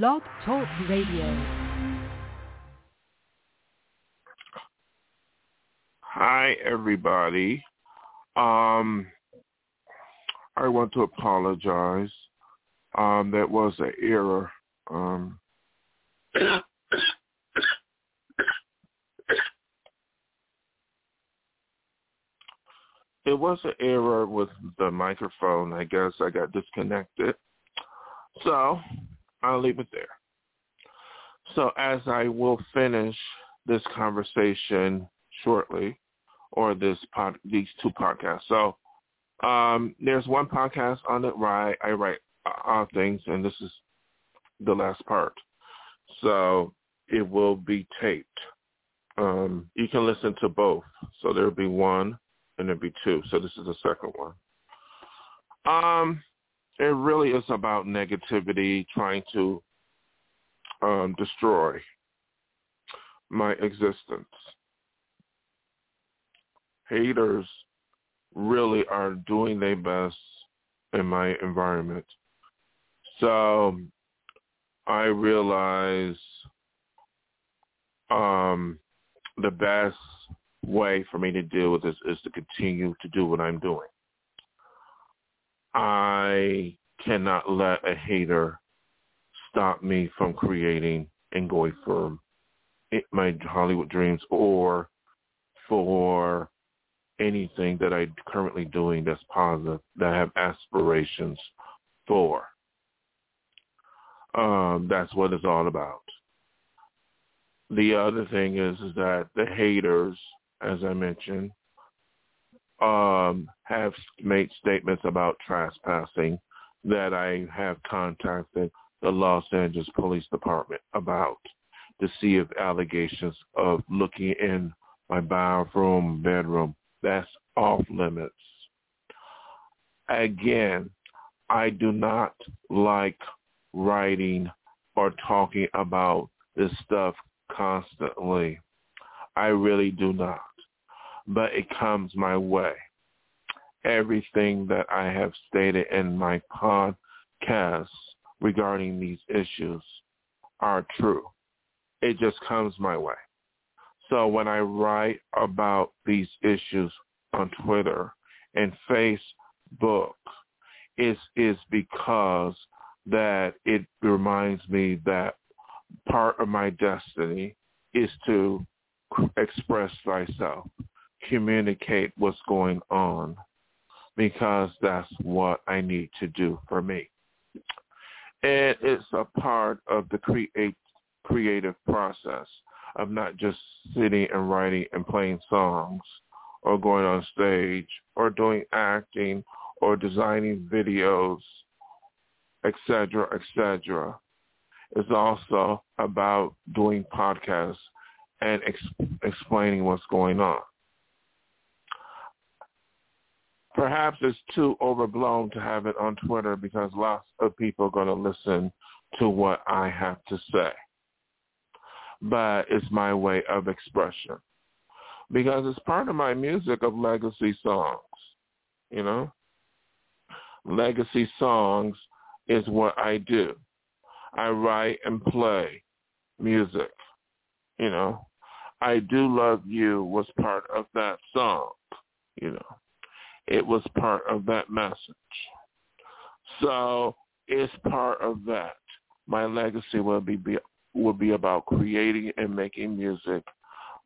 Blog Talk Radio. Hi, everybody. I want to apologize. That was an error. It was an error with the microphone. I guess I got disconnected. So I'll leave it there. So as I will finish this conversation shortly, or these two podcasts. So there's one podcast on it where I write things, and this is the last part. So it will be taped. You can listen to both. So there'll be one and there'll be two. So this is the second one. It really is about negativity, trying to destroy my existence. Haters really are doing their best in my environment. So I realize the best way for me to deal with this is to continue to do what I'm doing. I cannot let a hater stop me from creating and going for my Hollywood dreams or for anything that I'm currently doing that's positive, that I have aspirations for. That's what it's all about. The other thing is that the haters, as I mentioned, have made statements about trespassing that I have contacted the Los Angeles Police Department about to see if allegations of looking in my bathroom, bedroom, that's off limits. Again, I do not like writing or talking about this stuff constantly. I really do not. But it comes my way. Everything that I have stated in my podcast regarding these issues are true. It just comes my way. So when I write about these issues on Twitter and Facebook, it is because that it reminds me that part of my destiny is to express myself, communicate what's going on, because that's what I need to do for me. And it's a part of the creative process of not just sitting and writing and playing songs or going on stage or doing acting or designing videos, etc., etc. It's also about doing podcasts and explaining what's going on. Perhaps it's too overblown to have it on Twitter because lots of people are going to listen to what I have to say. But it's my way of expression because it's part of my music of legacy songs, you know? Legacy songs is what I do. I write and play music, you know? I Do Love You was part of that song, you know? It was part of that message. So it's part of that. My legacy will be about creating and making music,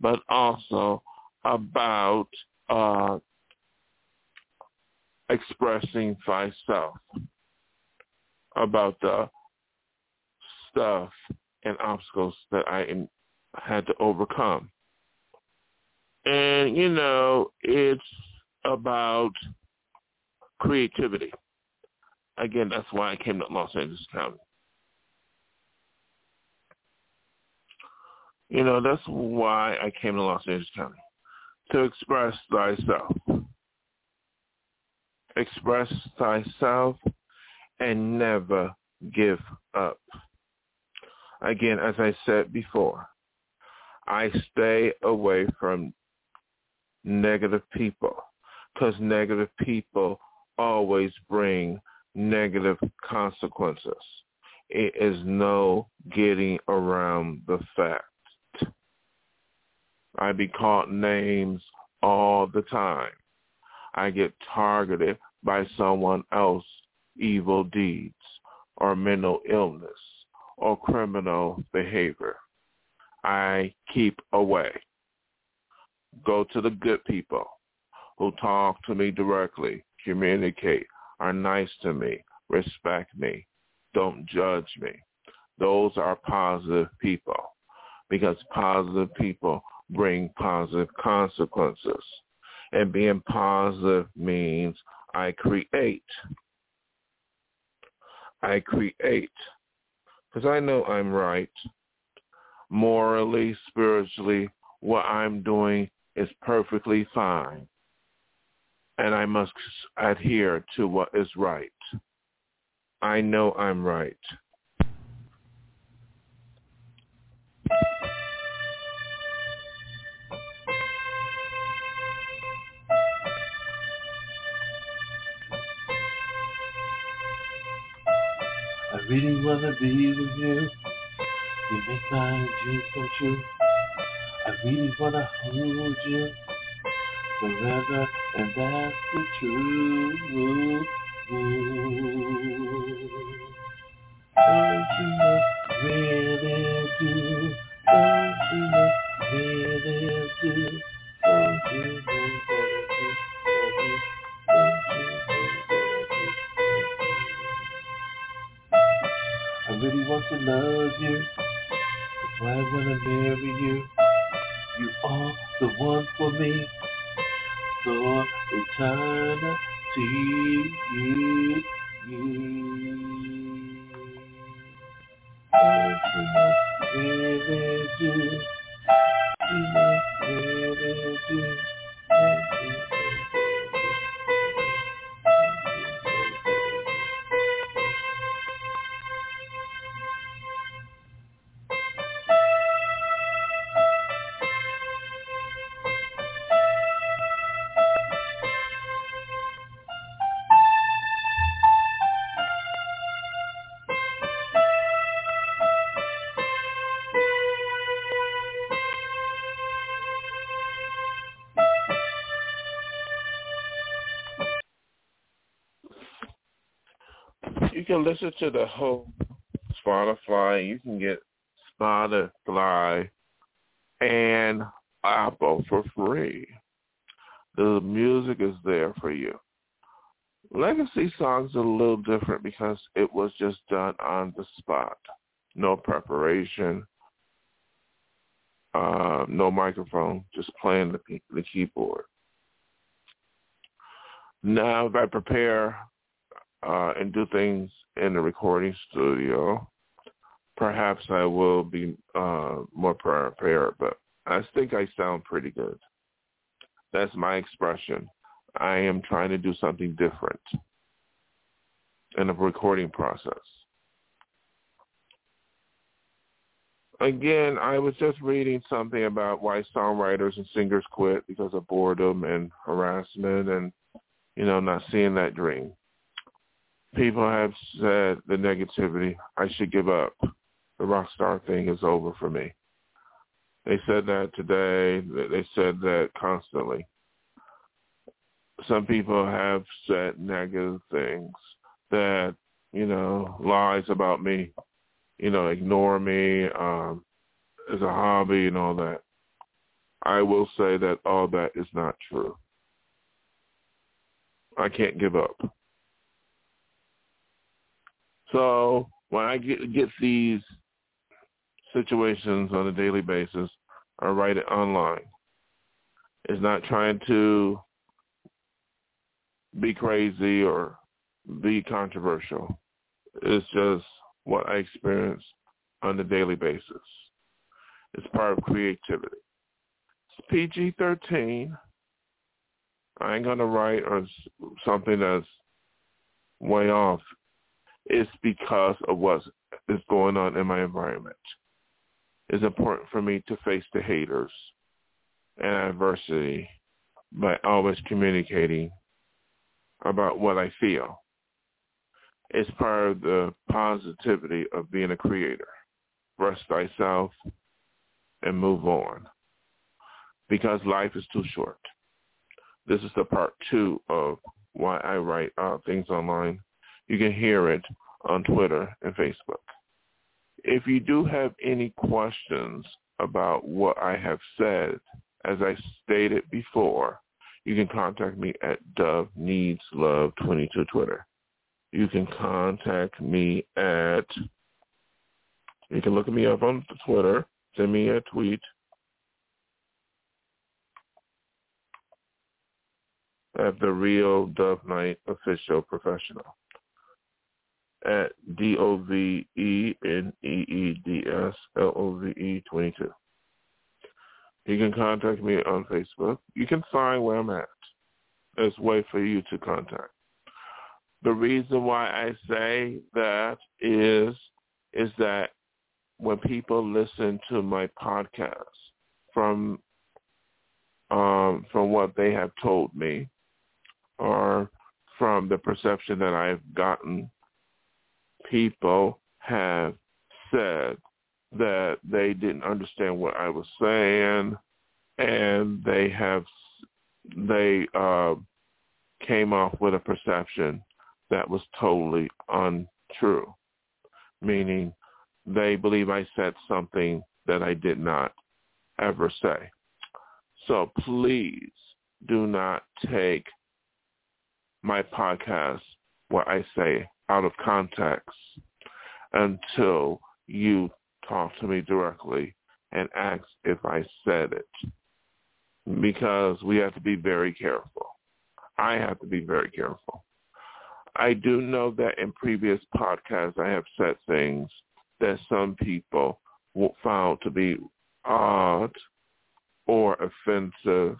but also about expressing myself about the stuff and obstacles that I had to overcome. And, you know, it's about creativity. Again, that's why I came to Los Angeles County. You know, that's why I came to Los Angeles County, to express thyself. Express thyself and never give up. Again, as I said before, I stay away from negative people, because negative people always bring negative consequences. It is no getting around the fact. I be called names all the time. I get targeted by someone else's evil deeds or mental illness or criminal behavior. I keep away. Go to the good people who talk to me directly, communicate, are nice to me, respect me, don't judge me. Those are positive people, because positive people bring positive consequences. And being positive means I create, because I know I'm right. Morally, spiritually, what I'm doing is perfectly fine, and I must adhere to what is right. I know I'm right. I really wanna be with you. You make my dreams come true. I really wanna hold you forever, and that's the truth. Don't you really do? Don't you really do? Don't you really do? Don't you really do? I really want to love you. That's why I wanna marry you. You are the one for me, for eternity. Don't you really do? You really do? You can listen to the whole Spotify. You can get Spotify and Apple for free. The music is there for you. Legacy songs are a little different because it was just done on the spot. No preparation, no microphone, just playing the keyboard. Now, if I prepare and do things in the recording studio, perhaps I will be more prepared, but I think I sound pretty good. That's my expression. I am trying to do something different in the recording process. Again, I was just reading something about why songwriters and singers quit because of boredom and harassment and, not seeing that dream. People have said the negativity, I should give up. The rock star thing is over for me. They said that today. They said that constantly. Some people have said negative things that, lies about me, ignore me as a hobby and all that. I will say that all that is not true. I can't give up. So when I get these situations on a daily basis, I write it online. It's not trying to be crazy or be controversial. It's just what I experience on a daily basis. It's part of creativity. It's PG-13. I ain't going to write or something that's way off. It's because of what is going on in my environment. It's important for me to face the haters and adversity by always communicating about what I feel. It's part of the positivity of being a creator. Rest thyself and move on, because life is too short. This is the part two of why I write things online. You can hear it on Twitter and Facebook. If you do have any questions about what I have said, as I stated before, you can contact me at DoveNeedsLove22 Twitter. You can contact me at, you can look me up on Twitter, send me a tweet. At the Real Dovenight Official Professional. At DOVENEEDSLOVE22. You can contact me on Facebook. You can find where I'm at. There's a way for you to contact. The reason why I say that is that when people listen to my podcast, from what they have told me, or from the perception that I've gotten, people have said that they didn't understand what I was saying, and they came off with a perception that was totally untrue, meaning they believe I said something that I did not ever say. So please do not take my podcast, what I say, out of context until you talk to me directly and ask if I said it, because we have to be very careful. I have to be very careful. I do know that in previous podcasts I have said things that some people found to be odd or offensive.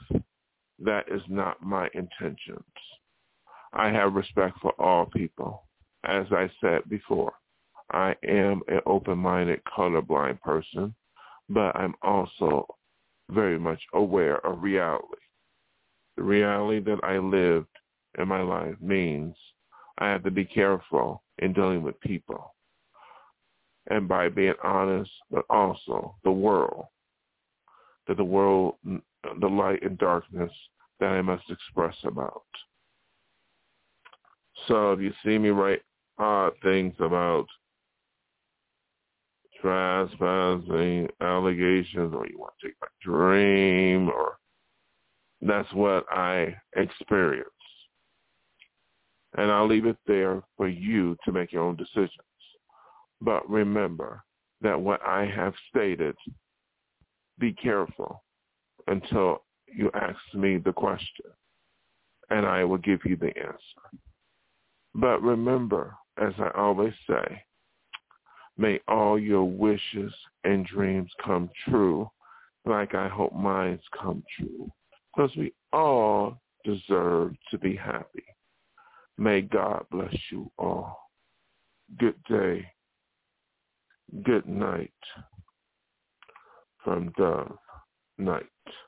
That is not my intentions. I have respect for all people. As I said before, I am an open-minded, colorblind person, but I'm also very much aware of reality. The reality that I lived in my life means I have to be careful in dealing with people. And by being honest, but also the world, that the world, the light and darkness that I must express about. So if you see me write odd things about trespassing allegations, or you want to take my dream, or that's what I experienced. And I'll leave it there for you to make your own decisions. But remember that what I have stated, be careful until you ask me the question, and I will give you the answer. But remember, as I always say, may all your wishes and dreams come true, like I hope mine's come true, because we all deserve to be happy. May God bless you all. Good day. Good night. From Dove Night.